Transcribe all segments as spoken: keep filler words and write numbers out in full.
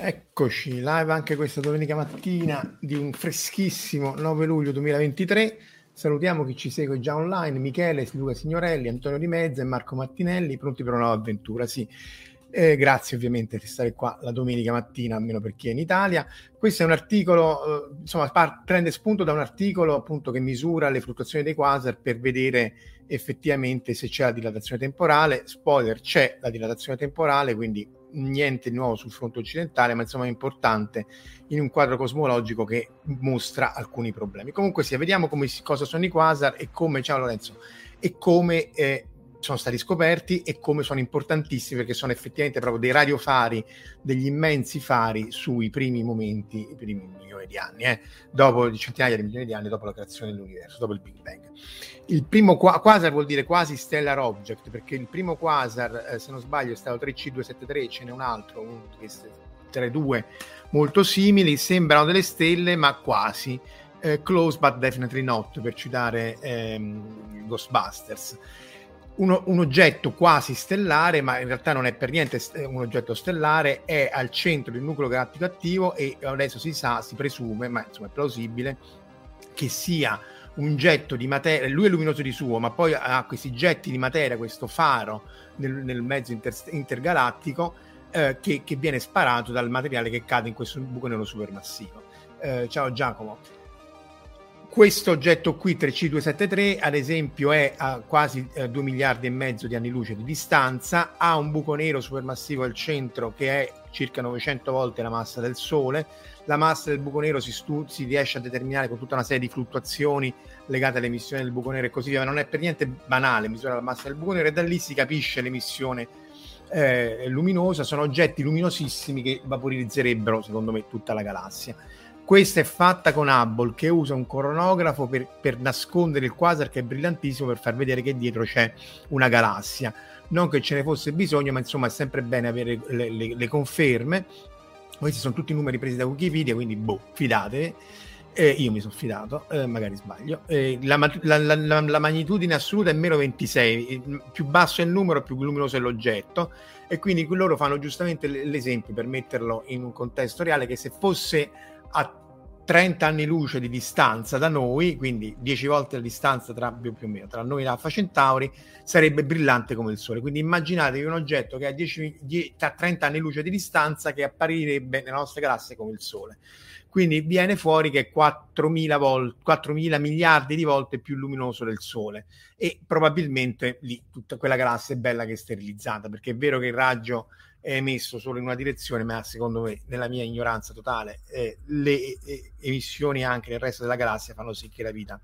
Eccoci, live anche questa domenica mattina di un freschissimo nove luglio duemilaventitré. Salutiamo chi ci segue già online, Michele, Luca Signorelli, Antonio Di Mezza e Marco Mattinelli, pronti per una nuova avventura, sì. Eh, grazie ovviamente per stare qua la domenica mattina, almeno per chi è in Italia. Questo è un articolo, eh, insomma, par- prende spunto da un articolo appunto che misura le fluttuazioni dei quasar per vedere effettivamente se c'è la dilatazione temporale. Spoiler, c'è la dilatazione temporale, quindi niente nuovo sul fronte occidentale, ma insomma è importante in un quadro cosmologico che mostra alcuni problemi. Comunque sì, vediamo come, cosa sono i quasar e come, ciao Lorenzo, e come... Eh, sono stati scoperti e come sono importantissimi, perché sono effettivamente proprio dei radiofari, degli immensi fari sui primi momenti, i primi milioni di anni, eh, dopo centinaia di milioni di anni, dopo la creazione dell'universo, dopo il Big Bang. Il primo qua- quasar vuol dire quasi stellar object, perché il primo quasar, eh, se non sbaglio, è stato tre C duecentosettantatré, ce n'è un altro, un tre due, molto simili, sembrano delle stelle, ma quasi. Eh, close but definitely not, per citare ehm, Ghostbusters. Uno, un oggetto quasi stellare, ma in realtà non è per niente st- un oggetto stellare, è al centro del nucleo galattico attivo e adesso si sa, si presume, ma insomma è plausibile, che sia un getto di materia. Lui è luminoso di suo, ma poi ha questi getti di materia, questo faro nel, nel mezzo inter- intergalattico eh, che, che viene sparato dal materiale che cade in questo buco nero supermassivo. Eh, ciao Giacomo. Questo oggetto qui, tre C duecentosettantatré, ad esempio, è a quasi eh, due miliardi e mezzo di anni luce di distanza, ha un buco nero supermassivo al centro che è circa novecento volte la massa del Sole. La massa del buco nero si, stu- si riesce a determinare con tutta una serie di fluttuazioni legate all'emissione del buco nero e così via, ma non è per niente banale misurare la massa del buco nero, e da lì si capisce l'emissione eh, luminosa. Sono oggetti luminosissimi che vaporizzerebbero, secondo me, tutta la galassia. Questa è fatta con Hubble, che usa un coronografo per, per nascondere il quasar, che è brillantissimo, per far vedere che dietro c'è una galassia. Non che ce ne fosse bisogno, ma insomma è sempre bene avere le, le, le conferme. Questi sono tutti numeri presi da Wikipedia, quindi boh, fidatevi. Eh, io mi sono fidato, eh, magari sbaglio. Eh, la, la, la, la magnitudine assoluta è meno ventisei, più basso è il numero, più luminoso è l'oggetto, e quindi loro fanno giustamente l'esempio per metterlo in un contesto reale, che se fosse a trenta anni luce di distanza da noi, quindi dieci volte la distanza tra, più o meno, tra noi e l'Alfa Centauri, sarebbe brillante come il Sole. Quindi immaginatevi un oggetto che ha dieci, dieci, trenta anni luce di distanza, che apparirebbe nella nostra galassia come il Sole. Quindi viene fuori che è quattromila miliardi di volte più luminoso del Sole, e probabilmente lì tutta quella galassia è bella che è sterilizzata, perché è vero che il raggio è emesso solo in una direzione, ma secondo me, nella mia ignoranza totale, eh, le eh, emissioni anche nel resto della galassia fanno sì che la vita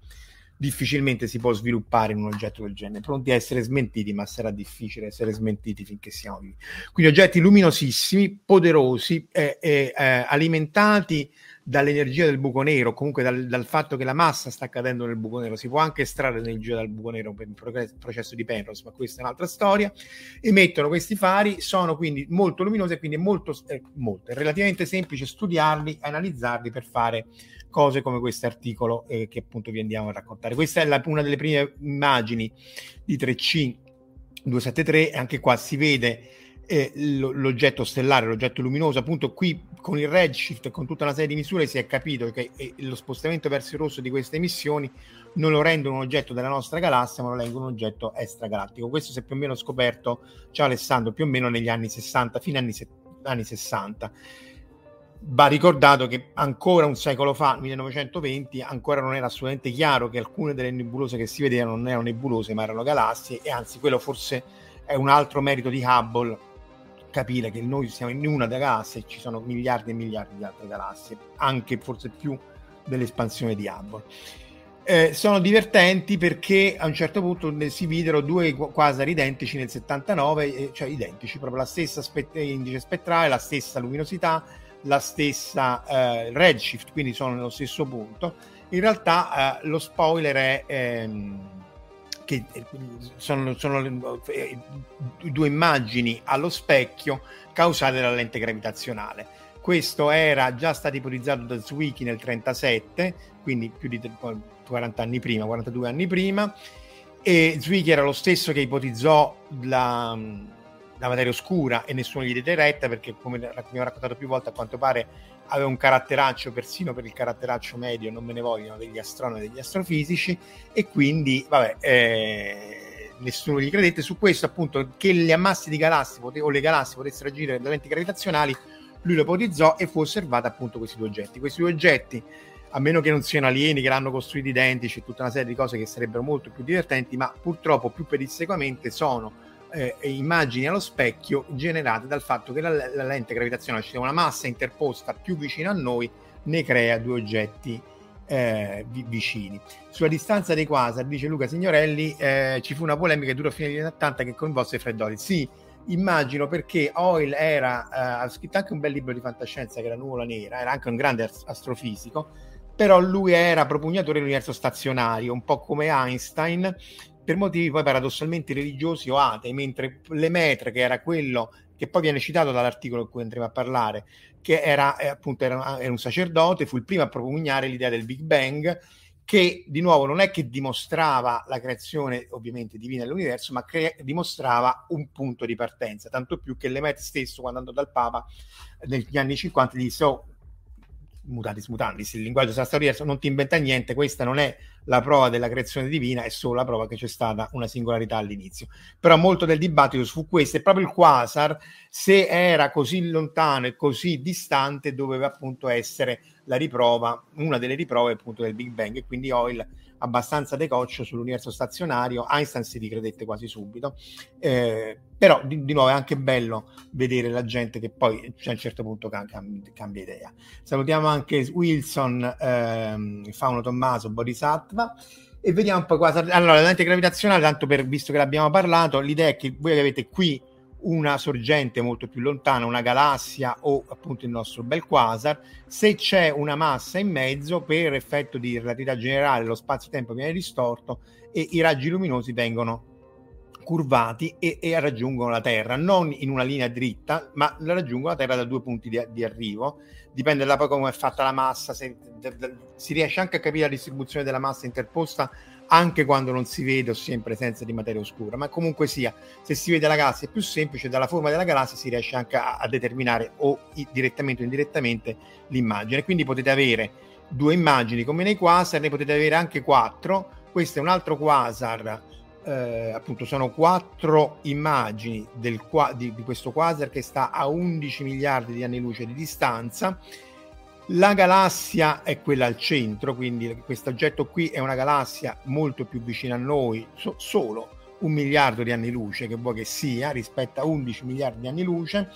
difficilmente si può sviluppare in un oggetto del genere. Pronti a essere smentiti, ma sarà difficile essere smentiti finché siamo vivi. Quindi oggetti luminosissimi, poderosi, eh, eh, eh, alimentati dall'energia del buco nero, comunque dal, dal fatto che la massa sta cadendo nel buco nero. Si può anche estrarre l'energia dal buco nero per il processo di Penrose, ma questa è un'altra storia. Emettono questi fari, sono quindi molto luminosi, e quindi è molto, eh, molto è relativamente semplice studiarli, analizzarli per fare cose come questo articolo eh, che appunto vi andiamo a raccontare. Questa è la, una delle prime immagini di tre C duecentosettantatré, anche qua si vede eh, l'oggetto stellare, l'oggetto luminoso. Appunto qui con il redshift e con tutta una serie di misure si è capito che lo spostamento verso il rosso di queste emissioni non lo rendono un oggetto della nostra galassia, ma lo rendono un oggetto extragalattico. Questo si è più o meno scoperto, ciao Alessandro, più o meno negli anni sessanta, fine anni, anni sessanta. Va ricordato che ancora un secolo fa, millenovecentoventi, ancora non era assolutamente chiaro che alcune delle nebulose che si vedevano non erano nebulose ma erano galassie, e anzi quello forse è un altro merito di Hubble, capire che noi siamo in una delle galassie e ci sono miliardi e miliardi di altre galassie, anche forse più dell'espansione di Hubble. Eh, sono divertenti perché a un certo punto si videro due quasar identici nel settantanove, cioè identici, proprio la stessa spett- indice spettrale, la stessa luminosità, la stessa eh, redshift, quindi sono nello stesso punto. In realtà eh, lo spoiler è ehm, che sono, sono eh, due immagini allo specchio causate dalla lente gravitazionale. Questo era già stato ipotizzato da Zwicky nel trentasette, quindi più di quaranta anni prima, quarantadue anni prima, e Zwicky era lo stesso che ipotizzò la... la materia oscura, e nessuno gli diede retta perché, come abbiamo raccontato più volte, a quanto pare aveva un caratteraccio, persino per il caratteraccio medio, non me ne vogliono degli astronomi e degli astrofisici, e quindi vabbè, eh, nessuno gli credette. Su questo appunto, che le ammassi di galassie pote- o le galassie potessero agire da lenti gravitazionali, lui lo ipotizzò, e fu osservata appunto questi due oggetti. Questi due oggetti, a meno che non siano alieni che l'hanno costruito identici, tutta una serie di cose che sarebbero molto più divertenti, ma purtroppo più pedissequamente sono Eh, immagini allo specchio generate dal fatto che la, la lente gravitazionale, cioè una massa interposta più vicina a noi, ne crea due oggetti eh, vicini. Sulla distanza dei quasar, dice Luca Signorelli, eh, ci fu una polemica che durò fino agli anni ottanta che coinvolse i Freddoli. Sì, immagino, perché Hoyle era, eh, ha scritto anche un bel libro di fantascienza che era Nuvola Nera, era anche un grande astrofisico, però lui era propugnatore dell'universo stazionario, un po' come Einstein, per motivi poi paradossalmente religiosi o atei, mentre Lemaître, che era quello che poi viene citato dall'articolo in cui andremo a parlare, che era eh, appunto era, era un sacerdote, fu il primo a propugnare l'idea del Big Bang, che di nuovo non è che dimostrava la creazione ovviamente divina dell'universo, ma che dimostrava un punto di partenza, tanto più che Lemaître stesso, quando andò dal Papa negli anni cinquanta, gli disse: oh, mutatis mutandis, il linguaggio sassoriano, non ti inventa niente, questa non è la prova della creazione divina, è solo la prova che c'è stata una singolarità all'inizio. Però molto del dibattito fu questo, e proprio il quasar, se era così lontano e così distante, doveva appunto essere la riprova, una delle riprove appunto del Big Bang, e quindi Hoyle abbastanza decoccio sull'universo stazionario. Einstein si ricredette quasi subito, eh, però di, di nuovo è anche bello vedere la gente che poi, cioè, a un certo punto cam- cam- cambia idea. Salutiamo anche Wilson, ehm, Fauno Tommaso Bodhisattva, e vediamo un po' qua. Allora, la lente gravitazionale, tanto per, visto che l'abbiamo parlato, l'idea è che voi avete qui una sorgente molto più lontana, una galassia o appunto il nostro bel quasar. Se c'è una massa in mezzo, per effetto di relatività generale lo spazio-tempo viene distorto e i raggi luminosi vengono curvati e, e raggiungono la Terra, non in una linea dritta, ma raggiungono la Terra da due punti di, di arrivo. Dipende da poi come è fatta la massa, se, da, da, si riesce anche a capire la distribuzione della massa interposta anche quando non si vede o si è in presenza di materia oscura, ma comunque sia, se si vede la galassia è più semplice, dalla forma della galassia si riesce anche a, a determinare o i, direttamente o indirettamente l'immagine. Quindi potete avere due immagini come nei quasar, ne potete avere anche quattro. Questo è un altro quasar, eh, appunto sono quattro immagini del, di, di questo quasar che sta a undici miliardi di anni luce di distanza. La galassia è quella al centro, quindi questo oggetto qui è una galassia molto più vicina a noi, so, solo un miliardo di anni luce, che vuoi che sia, rispetto a undici miliardi di anni luce,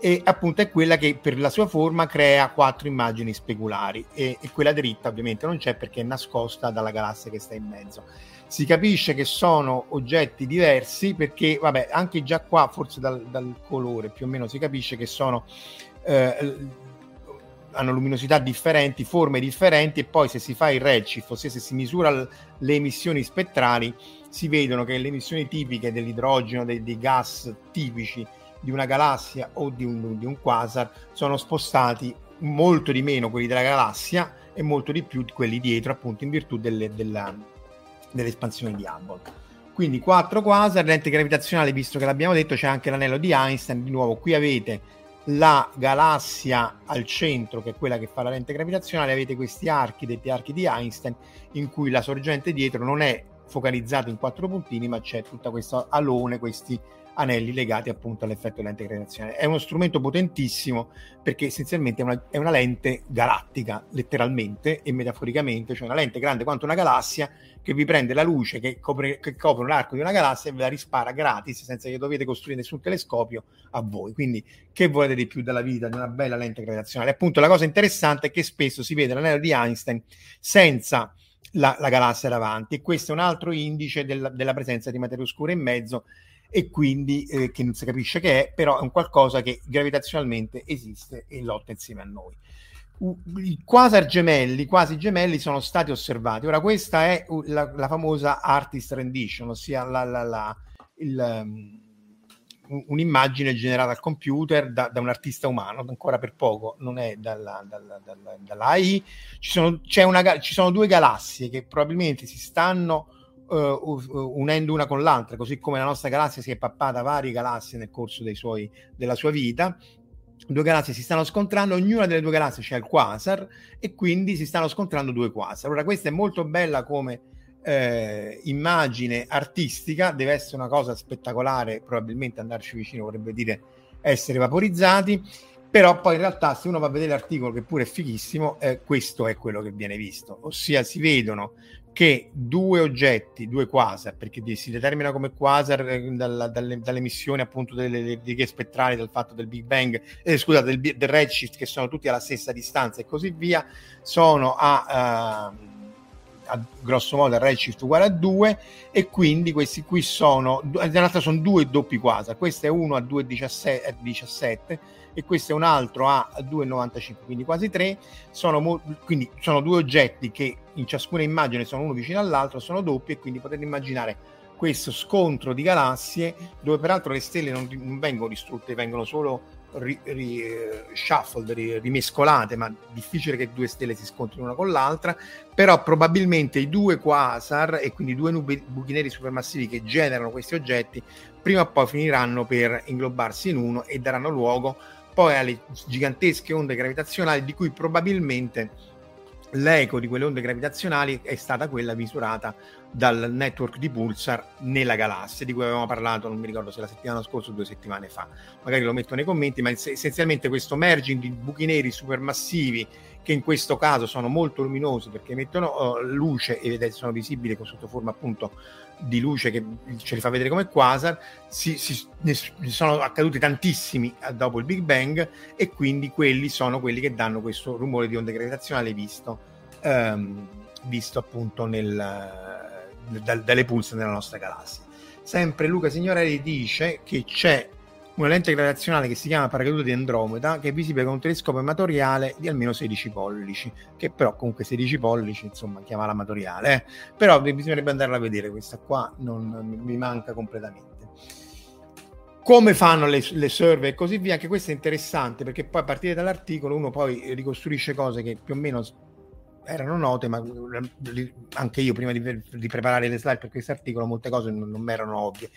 e appunto è quella che per la sua forma crea quattro immagini speculari, e, e quella dritta ovviamente non c'è perché è nascosta dalla galassia che sta in mezzo. Si capisce che sono oggetti diversi perché, vabbè, anche già qua forse dal, dal colore più o meno si capisce che sono... Eh, hanno luminosità differenti, forme differenti, e poi se si fa il redshift, ossia se si misura l- le emissioni spettrali, si vedono che le emissioni tipiche dell'idrogeno, dei, dei gas tipici di una galassia o di un, di un quasar, sono spostati molto di meno quelli della galassia e molto di più quelli dietro, appunto in virtù delle, della, dell'espansione di Hubble. Quindi quattro quasar, lente gravitazionale, visto che l'abbiamo detto, c'è anche l'anello di Einstein. Di nuovo qui avete la galassia al centro, che è quella che fa la lente gravitazionale, avete questi archi, detti archi di Einstein, in cui la sorgente dietro non è focalizzata in quattro puntini, ma c'è tutta questa alone, questi anelli legati appunto all'effetto lente gravitazionale. È uno strumento potentissimo perché essenzialmente è una, è una lente galattica, letteralmente e metaforicamente, cioè una lente grande quanto una galassia che vi prende la luce che copre, che copre l'arco di una galassia e ve la rispara gratis senza che dovete costruire nessun telescopio a voi. Quindi che volete di più dalla vita di una bella lente gravitazionale? Appunto la cosa interessante è che spesso si vede l'anello di Einstein senza la, la galassia davanti, e questo è un altro indice del, della presenza di materia oscura in mezzo, e quindi eh, che non si capisce che è, però è un qualcosa che gravitazionalmente esiste e lotta insieme a noi. I quasar gemelli, quasi gemelli, sono stati osservati. Ora questa è la, la famosa artist rendition, ossia la, la, la, il, um, un'immagine generata al computer da, da un artista umano, ancora per poco, non è dalla, dalla, dalla, dall'A I. Ci sono, c'è una, ci sono due galassie che probabilmente si stanno Uh, unendo una con l'altra, così come la nostra galassia si è pappata varie galassie nel corso dei suoi, della sua vita. Due galassie si stanno scontrando, ognuna delle due galassie c'è il quasar e quindi si stanno scontrando due quasar. Ora questa è molto bella come eh, immagine artistica, deve essere una cosa spettacolare, probabilmente andarci vicino vorrebbe dire essere vaporizzati, però poi in realtà se uno va a vedere l'articolo, che pure è fighissimo, eh, questo è quello che viene visto, ossia si vedono che due oggetti, due quasar, perché si determina come quasar eh, dalla, dalle, dall'emissione appunto delle righe spettrali, dal fatto del Big Bang, eh, scusate, del, del redshift, che sono tutti alla stessa distanza e così via, sono a, uh, a grosso modo il redshift uguale a due, e quindi questi qui sono, in realtà sono due doppi quasar, questo è uno a due virgola diciassette e questo è un altro a due virgola novantacinque, quindi quasi tre, sono mo- quindi sono due oggetti che in ciascuna immagine sono uno vicino all'altro, sono doppi, e quindi potete immaginare questo scontro di galassie, dove peraltro le stelle non, non vengono distrutte, vengono solo ri- ri- shuffled, ri- rimescolate, ma difficile che due stelle si scontrino una con l'altra, però probabilmente i due quasar, e quindi due nubi- buchi neri supermassivi che generano questi oggetti, prima o poi finiranno per inglobarsi in uno e daranno luogo poi alle gigantesche onde gravitazionali, di cui probabilmente l'eco di quelle onde gravitazionali è stata quella misurata dal network di pulsar nella galassia, di cui avevamo parlato, non mi ricordo se la settimana scorsa o due settimane fa, magari lo metto nei commenti, ma essenzialmente questo merging di buchi neri supermassivi, che in questo caso sono molto luminosi perché emettono luce ed sono visibili sotto forma appunto di luce che ce li fa vedere come quasar, si, si, sono accaduti tantissimi dopo il Big Bang, e quindi quelli sono quelli che danno questo rumore di onde gravitazionali visto, ehm, visto appunto nel, da, dalle pulse nella nostra galassia. Sempre Luca Signorelli dice che c'è una lente gravitazionale che si chiama paracadute di Andromeda, che è visibile con un telescopio amatoriale di almeno sedici pollici, che però comunque sedici pollici, insomma, chiamala amatoriale, eh. Però bisognerebbe andarla a vedere, questa qua non mi manca completamente. Come fanno le, le survey e così via, anche questo è interessante, perché poi a partire dall'articolo uno poi ricostruisce cose che più o meno erano note, ma anche io prima di, di preparare le slide per questo articolo molte cose non, non mi erano ovvie.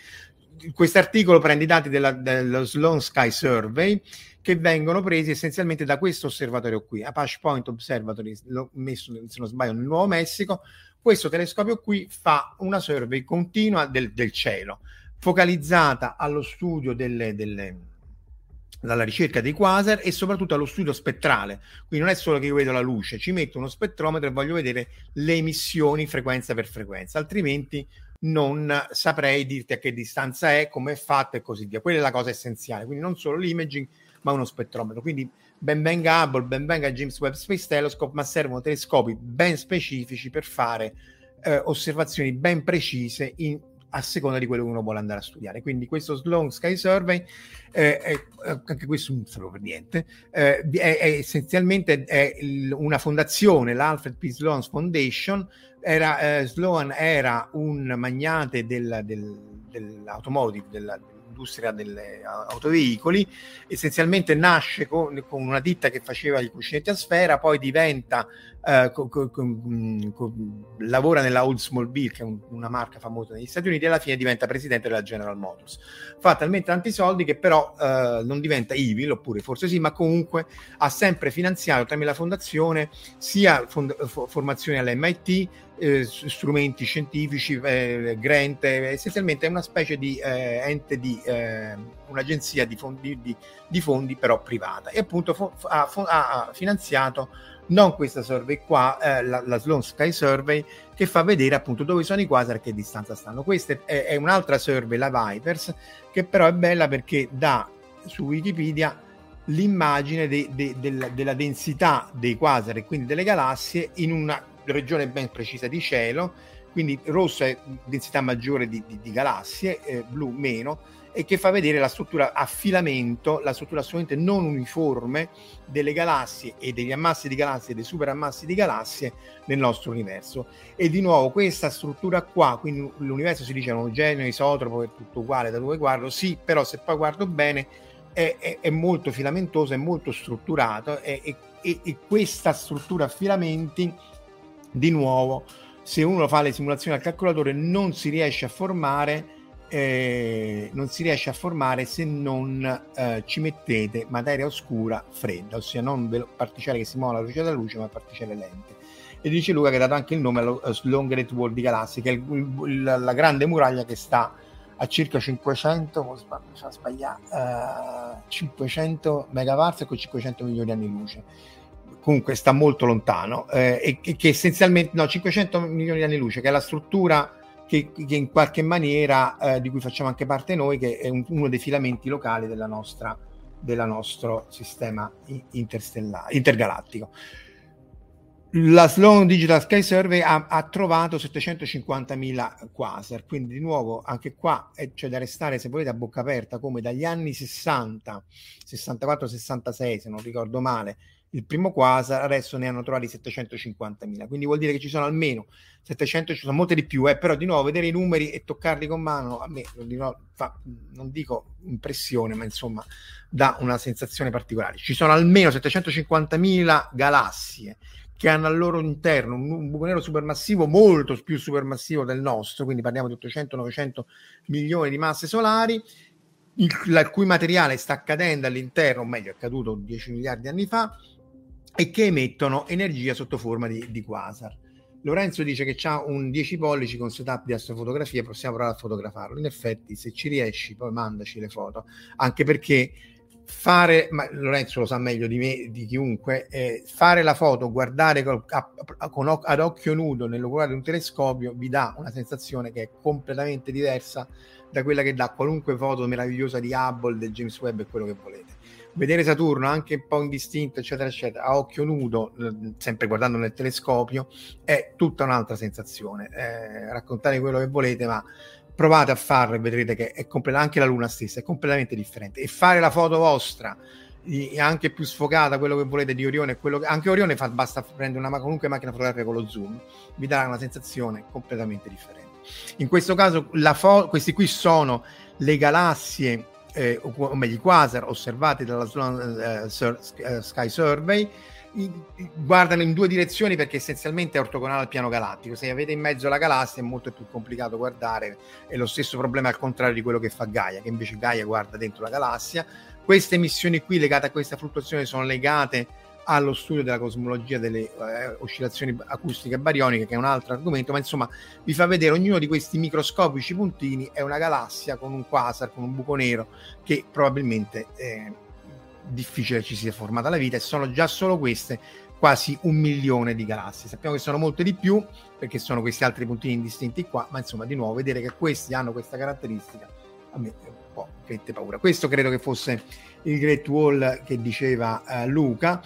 Quest'articolo prende i dati della, dello Sloan Sky Survey, che vengono presi essenzialmente da questo osservatorio qui, Apache Point Observatory, l'ho messo, se non sbaglio, nel Nuovo Messico. Questo telescopio qui fa una survey continua del, del cielo, focalizzata allo studio delle... delle dalla ricerca dei quasar e soprattutto allo studio spettrale, quindi non è solo che io vedo la luce, ci metto uno spettrometro e voglio vedere le emissioni frequenza per frequenza, altrimenti non saprei dirti a che distanza è, come è fatto e così via. Quella è la cosa essenziale, quindi non solo l'imaging ma uno spettrometro. Quindi ben venga Hubble, ben venga James Webb Space Telescope, ma servono telescopi ben specifici per fare eh, osservazioni ben precise in a seconda di quello che uno vuole andare a studiare. Quindi questo Sloan Sky Survey, eh, è, anche questo non sapevo per niente, eh, è, è essenzialmente è il, una fondazione, l'Alfred P. Sloan Foundation. Era, eh, Sloan era un magnate del, del, dell'automotive, della, all'industria degli autoveicoli, essenzialmente nasce con, con una ditta che faceva i cuscinetti a sfera, poi diventa eh, con, con, con, con, lavora nella Oldsmobile, che è un, una marca famosa negli Stati Uniti, e alla fine diventa presidente della General Motors. Fa talmente tanti soldi che però eh, non diventa I V I L, oppure forse sì, ma comunque ha sempre finanziato tramite la fondazione sia fond- formazione alla M I T, Eh, strumenti scientifici, eh, grant, eh, essenzialmente è una specie di eh, ente di eh, un'agenzia di fondi, di, di fondi però privata, e appunto fo- ha, fo- ha finanziato non questa survey qua, eh, la, la Sloan Sky Survey, che fa vedere appunto dove sono i quasar, che distanza stanno. Questa è, è un'altra survey, la Vipers, che però è bella perché dà su Wikipedia l'immagine de- de- della, della densità dei quasar e quindi delle galassie in una regione ben precisa di cielo. Quindi rosso è densità maggiore di, di, di galassie, eh, blu meno, e che fa vedere la struttura a filamento, la struttura assolutamente non uniforme delle galassie e degli ammassi di galassie e dei superammassi di galassie nel nostro universo. E di nuovo questa struttura qua, quindi l'universo si dice omogeneo, isotropo, è tutto uguale da dove guardo, sì, però se poi guardo bene è, è, è molto filamentoso, è molto strutturato, e, e, e, e questa struttura a filamenti, di nuovo, se uno fa le simulazioni al calcolatore non si riesce a formare, eh, non si riesce a formare se non eh, ci mettete materia oscura fredda, ossia non velo- particelle che si muovono alla velocità della luce, ma particelle lente. E dice Luca che ha dato anche il nome allo Long Great Wall di galassie, che è il, il, la grande muraglia che sta a circa cinquecento, sbaglio, eh, cinquecento megaparsec con cinquecento milioni di anni luce. Comunque sta molto lontano, eh, e che, che essenzialmente no, cinquecento milioni di anni luce, che è la struttura che, che in qualche maniera eh, di cui facciamo anche parte noi, che è un, uno dei filamenti locali della nostra, della nostro sistema interstellare, intergalattico. La Sloan Digital Sky Survey ha, ha trovato settecentocinquantamila quasar, quindi di nuovo anche qua c'è cioè da restare, se volete, a bocca aperta, come dagli anni sessanta, sessantaquattro sessantasei se non ricordo male, il primo quasar, adesso ne hanno trovati settecentocinquantamila, quindi vuol dire che ci sono almeno settecento, ci sono molte di più, eh, però di nuovo vedere i numeri e toccarli con mano a me di nuovo, fa, non dico impressione, ma insomma dà una sensazione particolare. Ci sono almeno settecentocinquantamila galassie che hanno al loro interno un buco nero supermassivo, molto più supermassivo del nostro, quindi parliamo di ottocento novecento milioni di masse solari, il cui materiale sta cadendo all'interno, o meglio è caduto dieci miliardi di anni fa, e che emettono energia sotto forma di, di quasar. Lorenzo dice che c'ha un dieci pollici con setup di astrofotografia, possiamo provare a fotografarlo. In effetti, se ci riesci, poi mandaci le foto, anche perché fare, ma Lorenzo lo sa meglio di me, di chiunque, eh, fare la foto, guardare con, con, ad occhio nudo nell'oculare di un telescopio vi dà una sensazione che è completamente diversa da quella che dà qualunque foto meravigliosa di Hubble, del James Webb e quello che volete. Vedere Saturno anche un po' indistinto, eccetera eccetera, a occhio nudo, sempre guardando nel telescopio, è tutta un'altra sensazione. Eh, raccontare quello che volete, ma provate a farlo e vedrete che è compl- anche la Luna stessa è completamente differente. E fare la foto vostra, anche più sfocata, quello che volete, di Orione, quello che- anche Orione fa, basta prendere una qualunque macchina fotografica con lo zoom, vi darà una sensazione completamente differente. In questo caso la fo- questi qui sono le galassie, Eh, o meglio i quasar osservati dalla Sloan eh, Sur- eh, Sky Survey. I, i, guardano in due direzioni perché essenzialmente è ortogonale al piano galattico. Se avete in mezzo la galassia è molto più complicato guardare, è lo stesso problema al contrario di quello che fa Gaia, che invece Gaia guarda dentro la galassia. Queste missioni qui legate a questa fluttuazione sono legate allo studio della cosmologia delle eh, oscillazioni acustiche barioniche, che è un altro argomento, ma insomma vi fa vedere ognuno di questi microscopici puntini è una galassia con un quasar, con un buco nero che probabilmente eh, difficile ci sia formata la vita, e sono già solo queste quasi un milione di galassie. Sappiamo che sono molte di più perché sono questi altri puntini indistinti qua, ma insomma di nuovo vedere che questi hanno questa caratteristica a me un po' mette paura. Questo credo che fosse il Great Wall che diceva eh, Luca.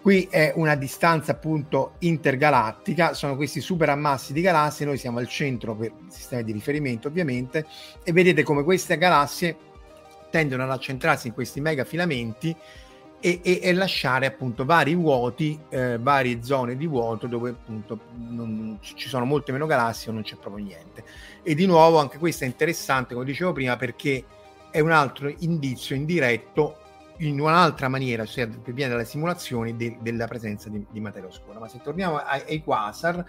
Qui è una distanza appunto intergalattica, sono questi superammassi di galassie, noi siamo al centro per il sistema di riferimento ovviamente, e vedete come queste galassie tendono ad accentrarsi in questi mega filamenti e, e, e lasciare appunto vari vuoti, eh, varie zone di vuoto dove appunto non, ci sono molte meno galassie o non c'è proprio niente. E di nuovo anche questo è interessante, come dicevo prima, perché è un altro indizio indiretto, in un'altra maniera, cioè per via della simulazione de- della presenza di, di materia oscura. Ma se torniamo ai, ai quasar,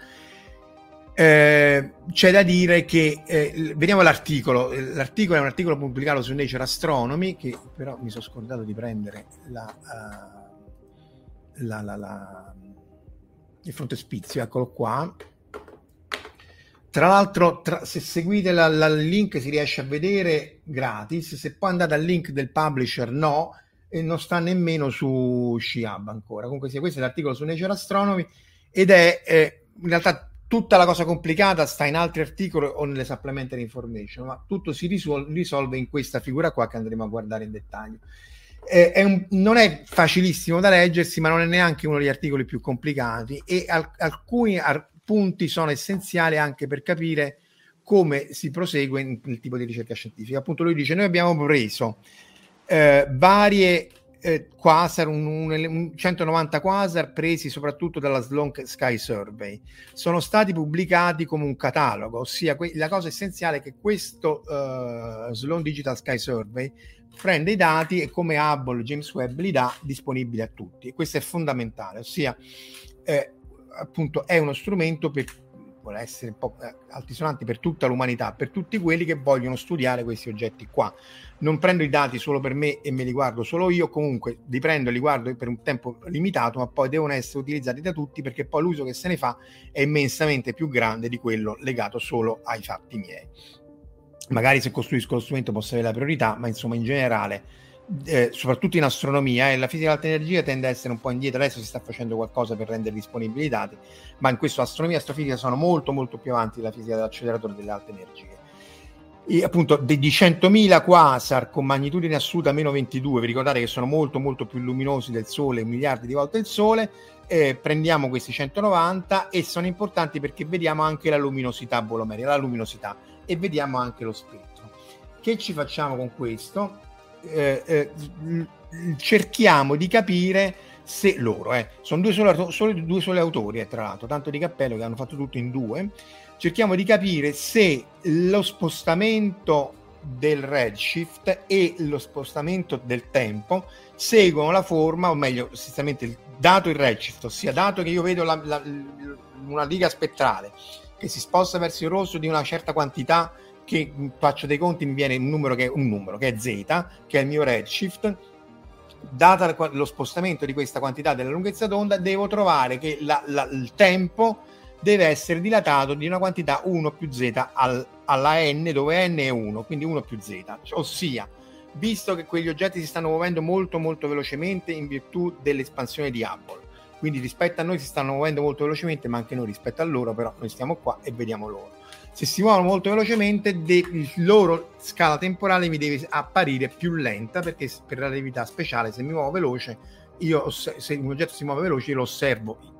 eh, c'è da dire che eh, vediamo l'articolo. L'articolo è un articolo pubblicato su Nature Astronomy, che però mi sono scordato di prendere la, uh, la, la, la, il frontespizio, eccolo qua. Tra l'altro, tra, se seguite la, la, il link si riesce a vedere gratis, se poi andate al link del publisher no, e non sta nemmeno su Sci Hub ancora. Comunque sia, questo è l'articolo su Nature Astronomy, ed è eh, in realtà tutta la cosa complicata sta in altri articoli o nelle supplementary information, ma tutto si risol- risolve in questa figura qua che andremo a guardare in dettaglio. Eh, è un, non è facilissimo da leggersi, ma non è neanche uno degli articoli più complicati, e al- alcuni ar- punti sono essenziali anche per capire come si prosegue nel tipo di ricerca scientifica. Appunto lui dice: noi abbiamo preso Eh, varie eh, quasar, un, un, un centonovanta quasar presi soprattutto dalla Sloan Sky Survey, sono stati pubblicati come un catalogo, ossia que- la cosa essenziale è che questo eh, Sloan Digital Sky Survey prende i dati e come Hubble, James Webb li dà disponibili a tutti, e questo è fondamentale, ossia eh, appunto è uno strumento per vuole essere un po' altisonanti per tutta l'umanità, per tutti quelli che vogliono studiare questi oggetti qua. Non prendo i dati solo per me e me li guardo solo io, comunque li prendo e li guardo per un tempo limitato, ma poi devono essere utilizzati da tutti, perché poi l'uso che se ne fa è immensamente più grande di quello legato solo ai fatti miei. Magari se costruisco lo strumento posso avere la priorità, ma insomma in generale, eh, soprattutto in astronomia, eh, la fisica dell'alta energia tende a essere un po' indietro. Adesso si sta facendo qualcosa per rendere disponibili i dati, ma in questo astronomia e astrofisica sono molto molto più avanti della fisica dell'acceleratore delle alte energie. E appunto di centomila quasar con magnitudine assoluta meno ventidue, vi ricordate che sono molto molto più luminosi del Sole, miliardi di volte il Sole, eh, prendiamo questi centonovanta, e sono importanti perché vediamo anche la luminosità bolomerica, la luminosità, e vediamo anche lo spettro. Che ci facciamo con questo? Eh, eh, cerchiamo di capire se loro eh, sono due soli, soli, due soli autori, eh, tra l'altro tanto di cappello che hanno fatto tutto in due. Cerchiamo di capire se lo spostamento del redshift e lo spostamento del tempo seguono la forma, o meglio essenzialmente dato il redshift, ossia dato che io vedo la, la, una riga spettrale che si sposta verso il rosso di una certa quantità, che faccio dei conti, mi viene un numero che è un numero che è z, che è il mio redshift. Data lo spostamento di questa quantità della lunghezza d'onda, devo trovare che la, la, il tempo deve essere dilatato di una quantità uno più z al, alla n, dove n è uno, quindi uno più z, ossia visto che quegli oggetti si stanno muovendo molto molto velocemente in virtù dell'espansione di Hubble, quindi rispetto a noi si stanno muovendo molto velocemente, ma anche noi rispetto a loro, però noi stiamo qua e vediamo loro. Se si muovono molto velocemente, de- la loro scala temporale mi deve apparire più lenta, perché per la relatività speciale, se mi muovo veloce, io oss- se un oggetto si muove veloce, io lo osservo,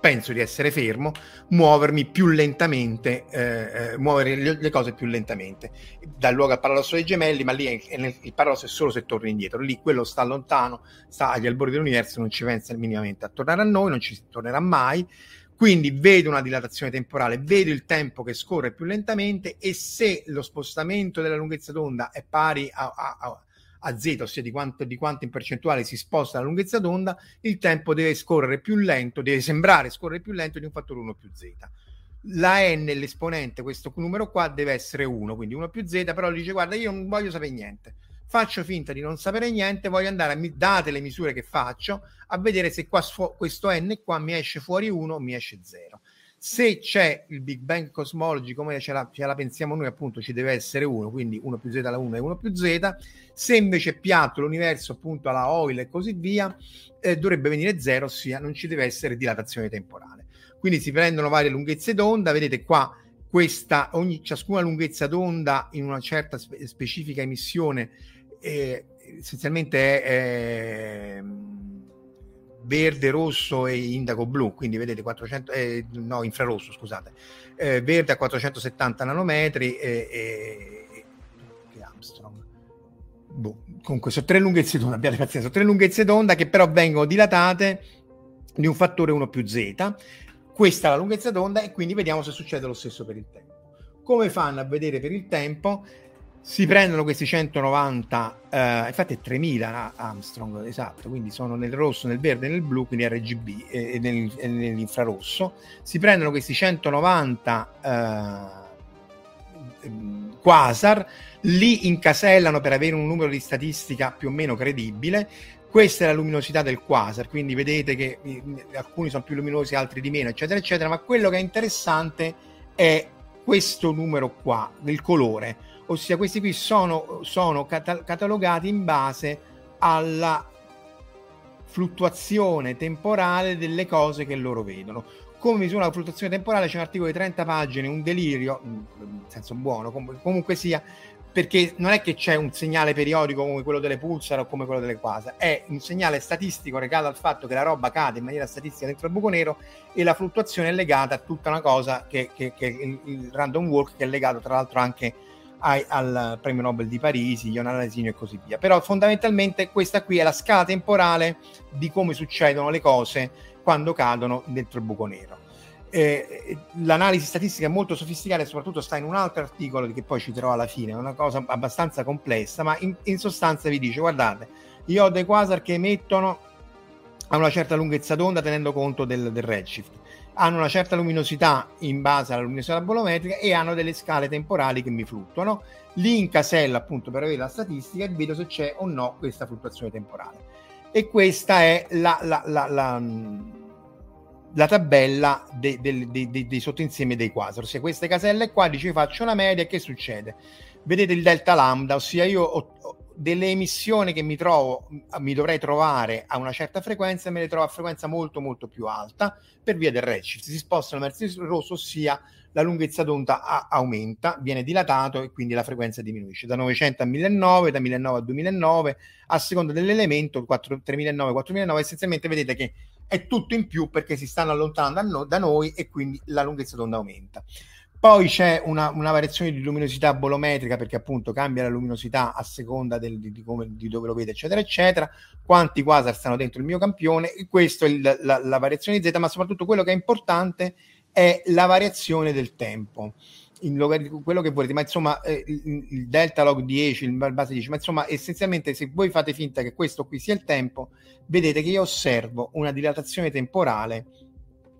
penso di essere fermo, muovermi più lentamente, eh, eh, muovere le, le cose più lentamente. Dal luogo al paradosso dei gemelli, ma lì è, è nel, il paradosso è solo se torna indietro, lì quello sta lontano, sta agli albori dell'universo, non ci pensa minimamente a tornare a noi, non ci tornerà mai. Quindi vedo una dilatazione temporale, vedo il tempo che scorre più lentamente, e se lo spostamento della lunghezza d'onda è pari a, a, a, a z, ossia di quanto, di quanto in percentuale si sposta la lunghezza d'onda, il tempo deve scorrere più lento, deve sembrare scorrere più lento di un fattore uno più z. La n, l'esponente, questo numero qua, deve essere uno, quindi uno più z, però dice: guarda, io non voglio sapere niente. Faccio finta di non sapere niente, voglio andare a mi- date le misure che faccio, a vedere se qua su- questo n qua mi esce fuori uno o mi esce zero. Se c'è il Big Bang cosmologico come ce la, ce la pensiamo noi, appunto ci deve essere uno, quindi uno più z alla uno è uno più z. Se invece è piatto l'universo, appunto alla Hoyle e così via, eh, dovrebbe venire zero, ossia non ci deve essere dilatazione temporale. Quindi si prendono varie lunghezze d'onda, vedete qua questa, ogni, ciascuna lunghezza d'onda in una certa spe- specifica emissione Eh, essenzialmente è eh, verde, rosso e indaco blu, quindi vedete quattrocento eh, no infrarosso scusate eh, verde a quattrocentosettanta nanometri e eh, eh, eh, Armstrong boh. Comunque sono tre lunghezze d'onda, abbiate pazienza, sono tre lunghezze d'onda che però vengono dilatate di un fattore uno più z. Questa è la lunghezza d'onda, e quindi vediamo se succede lo stesso per il tempo. Come fanno a vedere per il tempo? si prendono questi centonovanta, eh, infatti è tremila Armstrong, esatto, quindi sono nel rosso, nel verde e nel blu, quindi erre gi bi, e, e, nel, e nell'infrarosso si prendono questi centonovanta eh, quasar, li incasellano per avere un numero di statistica più o meno credibile. Questa è la luminosità del quasar, quindi vedete che alcuni sono più luminosi, altri di meno, eccetera, eccetera, ma quello che è interessante è questo numero qua, del colore, ossia questi qui sono, sono catal- catalogati in base alla fluttuazione temporale delle cose che loro vedono. Come misura la fluttuazione temporale c'è un articolo di trenta pagine, un delirio, in senso buono, com- comunque sia, perché non è che c'è un segnale periodico come quello delle pulsar o come quello delle quasar, è un segnale statistico legato al fatto che la roba cade in maniera statistica dentro il buco nero, e la fluttuazione è legata a tutta una cosa che, che, che il, il random walk, che è legato tra l'altro anche ai, al premio Nobel di Parisi, Ioana Nasino e così via. Però fondamentalmente questa qui è la scala temporale di come succedono le cose quando cadono dentro il buco nero. Eh, l'analisi statistica è molto sofisticata e soprattutto sta in un altro articolo che poi citerò alla fine, è una cosa abbastanza complessa, ma in, in sostanza vi dice: guardate, io ho dei quasar che emettono a una certa lunghezza d'onda tenendo conto del, del redshift, hanno una certa luminosità in base alla luminosità bolometrica e hanno delle scale temporali che mi fluttuano, li incasello appunto per avere la statistica e vedo se c'è o no questa fluttuazione temporale. E questa è la, la, la, la la tabella dei, dei, dei, dei sottoinsieme dei quasar. Se queste caselle qua, dice, faccio una media, che succede? Vedete il delta lambda, ossia io ho delle emissioni che mi trovo, mi dovrei trovare a una certa frequenza e me le trovo a frequenza molto molto più alta per via del redshift, si spostano verso il rosso, ossia la lunghezza d'onda a, aumenta, viene dilatato e quindi la frequenza diminuisce da novecento a millenovecento, da millenovecento a duemilanove, a seconda dell'elemento, tremilanovecento, quattromilanovecento. Essenzialmente vedete che è tutto in più perché si stanno allontanando da noi e quindi la lunghezza d'onda aumenta. Poi c'è una, una variazione di luminosità bolometrica, perché appunto cambia la luminosità a seconda del, di, di, come, di dove lo vede, eccetera, eccetera. Quanti quasar stanno dentro il mio campione? E questo è il, la, la variazione Z, ma soprattutto quello che è importante è la variazione del tempo. In log- quello che volete, ma insomma eh, il, il delta log dieci, il base dieci, ma insomma essenzialmente se voi fate finta che questo qui sia il tempo, vedete che io osservo una dilatazione temporale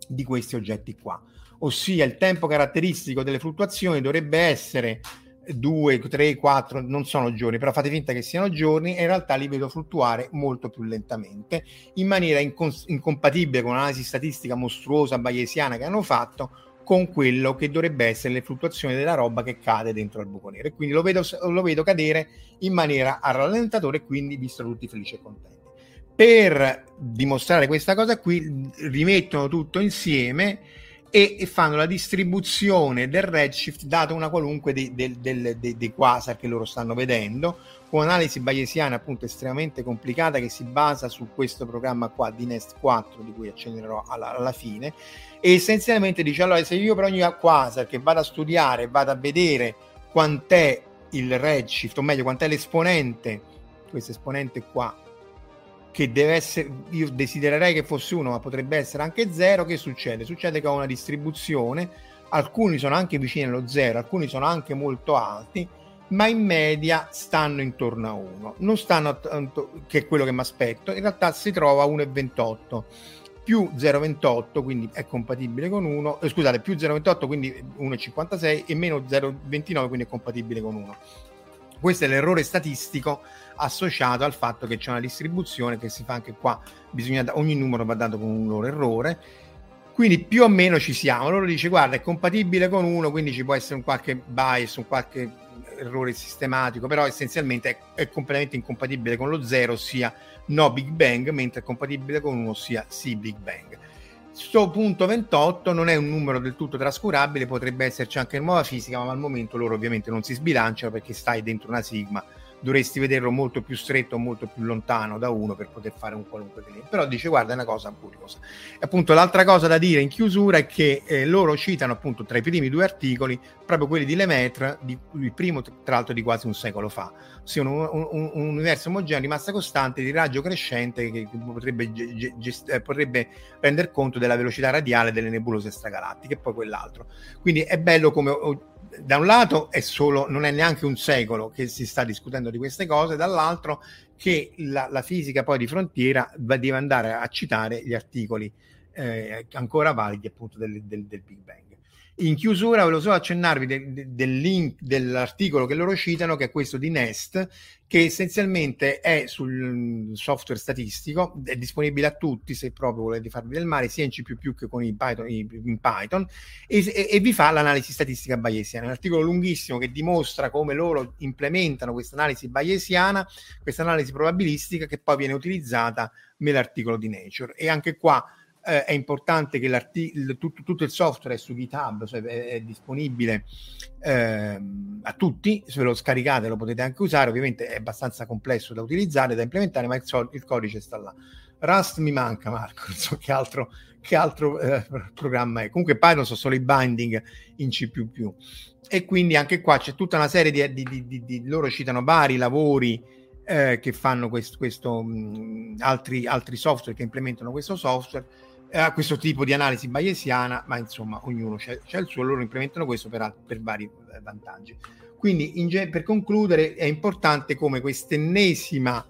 di questi oggetti qua, ossia il tempo caratteristico delle fluttuazioni dovrebbe essere due, tre, quattro, non sono giorni, però fate finta che siano giorni e in realtà li vedo fluttuare molto più lentamente, in maniera incons- incompatibile con l'analisi statistica mostruosa bayesiana che hanno fatto, con quello che dovrebbe essere le fluttuazioni della roba che cade dentro al buco nero. E quindi lo vedo, lo vedo cadere in maniera a rallentatore, e quindi vi sono tutti felici e contenti. Per dimostrare questa cosa qui rimettono tutto insieme e, e fanno la distribuzione del redshift data una qualunque dei, del, del, dei, dei quasar che loro stanno vedendo, con analisi bayesiana appunto estremamente complicata che si basa su questo programma qua di Nest quattro, di cui accenderò alla, alla fine. E essenzialmente dice: allora, se io per ogni quasar che vado a studiare vado a vedere quant'è il redshift, o meglio quant'è l'esponente, questo esponente qua che deve essere, io desidererei che fosse uno ma potrebbe essere anche zero, che succede? Succede che ho una distribuzione, alcuni sono anche vicini allo zero, alcuni sono anche molto alti, ma in media stanno intorno a uno, non stanno tanto, che è quello che mi aspetto, in realtà si trova a uno virgola ventotto più zero virgola ventotto, quindi è compatibile con uno, eh, scusate, più zero virgola ventotto quindi uno virgola cinquantasei, e meno zero virgola ventinove quindi è compatibile con uno. Questo è l'errore statistico associato al fatto che c'è una distribuzione che si fa anche qua, bisogna, ogni numero va dato con un loro errore, quindi più o meno ci siamo. Loro dice: guarda, è compatibile con uno, quindi ci può essere un qualche bias, un qualche errore sistematico, però essenzialmente è, è completamente incompatibile con lo zero, ossia no Big Bang, mentre è compatibile con uno, ossia sì Big Bang. Sto punto ventotto non è un numero del tutto trascurabile, potrebbe esserci anche nuova fisica, ma al momento loro ovviamente non si sbilanciano perché stai dentro una sigma, dovresti vederlo molto più stretto, molto più lontano da uno per poter fare un qualunque cliente. Però dice: guarda, è una cosa curiosa. E appunto l'altra cosa da dire in chiusura è che eh, loro citano appunto tra i primi due articoli proprio quelli di Lemaître, di, il primo tra l'altro di quasi un secolo fa, ossia un, un, un universo omogeneo in massa costante di raggio crescente che potrebbe, ge, gest, potrebbe rendere conto della velocità radiale delle nebulose stragalattiche, e poi quell'altro. Quindi è bello come da un lato è solo, non è neanche un secolo che si sta discutendo di queste cose, dall'altro che la, la fisica poi di frontiera deve andare a citare gli articoli eh, ancora validi appunto del, del, del Big Bang. In chiusura volevo solo accennarvi de, de, del link dell'articolo che loro citano, che è questo di Nest, che essenzialmente è sul software statistico, è disponibile a tutti se proprio volete farvi del male, sia in C più più che con i Python, in Python, e, e, e vi fa l'analisi statistica bayesiana. È un articolo lunghissimo che dimostra come loro implementano questa analisi bayesiana, questa analisi probabilistica che poi viene utilizzata nell'articolo di Nature. E anche qua Eh, è importante che l'articolo, tutto, tutto il software è su GitHub, cioè è, è disponibile eh, a tutti, se ve lo scaricate lo potete anche usare, ovviamente è abbastanza complesso da utilizzare, da implementare, ma il, so- il codice sta là. Rust mi manca, Marco, non so che altro, che altro eh, programma è, comunque Python so solo i binding in C più più, e quindi anche qua c'è tutta una serie di, di, di, di, di loro citano vari lavori eh, che fanno questo, questo mh, altri, altri software che implementano questo software, a questo tipo di analisi bayesiana, ma insomma ognuno c'è, c'è il suo, loro implementano questo per, per vari vantaggi. Quindi in, per concludere, è importante come quest'ennesima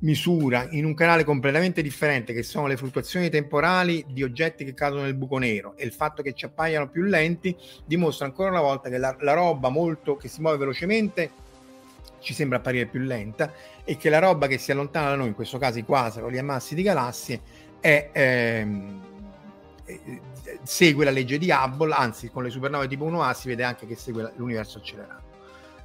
misura in un canale completamente differente, che sono le fluttuazioni temporali di oggetti che cadono nel buco nero, e il fatto che ci appaiano più lenti dimostra ancora una volta che la, la roba molto che si muove velocemente ci sembra apparire più lenta, e che la roba che si allontana da noi, in questo caso i quasar o gli ammassi di galassie, è, ehm, segue la legge di Hubble, anzi con le supernove tipo uno A si vede anche che segue l'universo accelerato.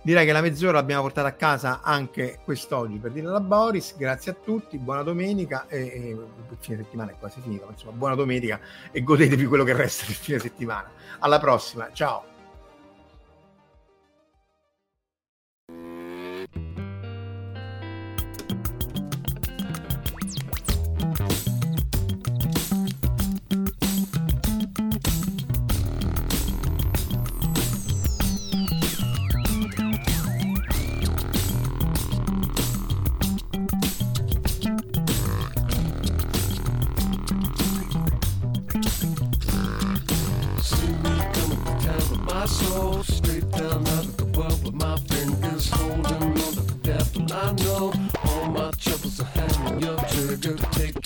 Direi che la mezz'ora l'abbiamo portata a casa anche quest'oggi, per dirla a Boris. Grazie a tutti, buona domenica, e, e il fine settimana è quasi finito, ma insomma buona domenica e godetevi quello che resta del fine settimana. Alla prossima, ciao.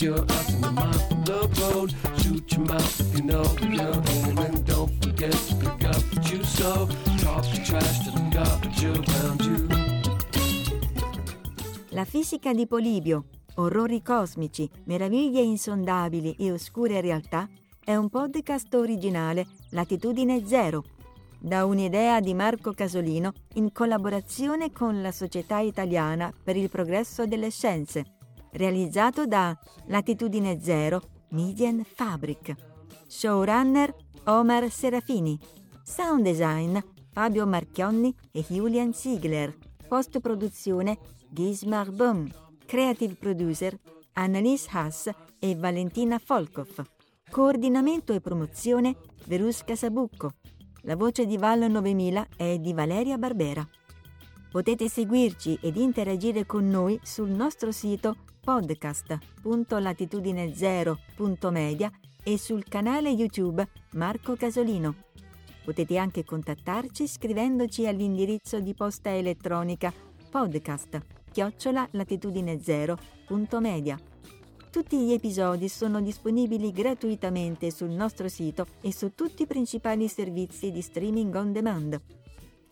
Your eyes and your mind from the road. Shoot your mouth if you know you're old, and don't forget to pick up what you sow. Talk the trash to the garbage around you. La fisica di Polibio, orrori cosmici, meraviglie insondabili e oscure realtà, è un podcast originale Latitudine Zero, da un'idea di Marco Casolino in collaborazione con la Società Italiana per il Progresso delle Scienze, realizzato da Latitudine Zero, Median Fabric. Showrunner Omar Serafini. Sound design Fabio Marchionni e Julian Ziegler. Post-produzione Gismar Böhm. Creative producer Annalise Haas e Valentina Folkov. Coordinamento e promozione Verusca Sabucco. La voce di Vallo novemila è di Valeria Barbera. Potete seguirci ed interagire con noi sul nostro sito podcast punto latitudine zero punto media e sul canale YouTube Marco Casolino. Potete anche contattarci scrivendoci all'indirizzo di posta elettronica podcast chiocciola latitudine zero punto media. Tutti gli episodi sono disponibili gratuitamente sul nostro sito e su tutti i principali servizi di streaming on demand.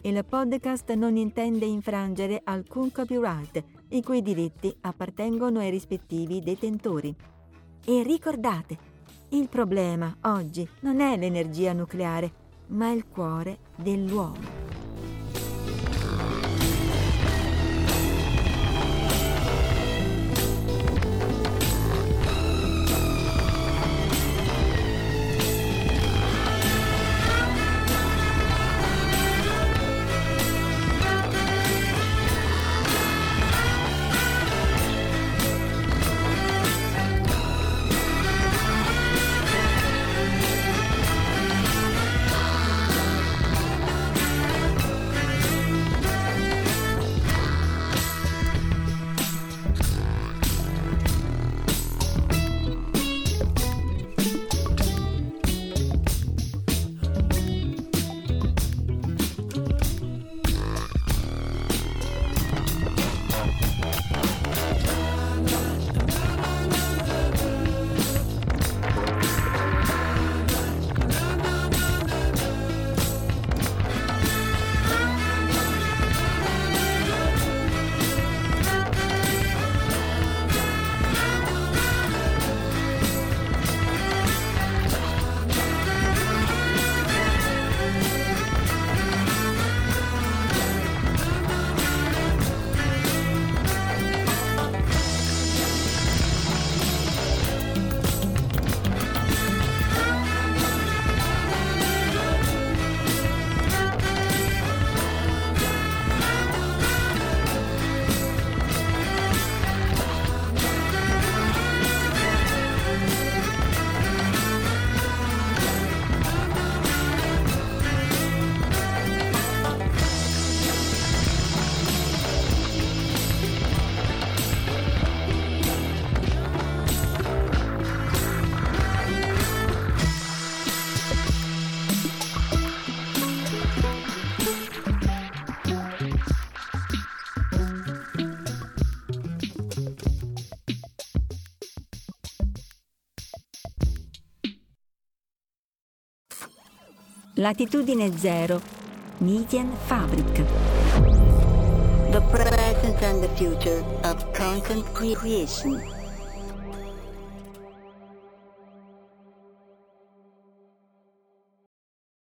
Il podcast non intende infrangere alcun copyright, i cui diritti appartengono ai rispettivi detentori. E ricordate, il problema oggi non è l'energia nucleare, ma il cuore dell'uomo. Latitudine Zero, Median Fabric. The present and the future of constant creation.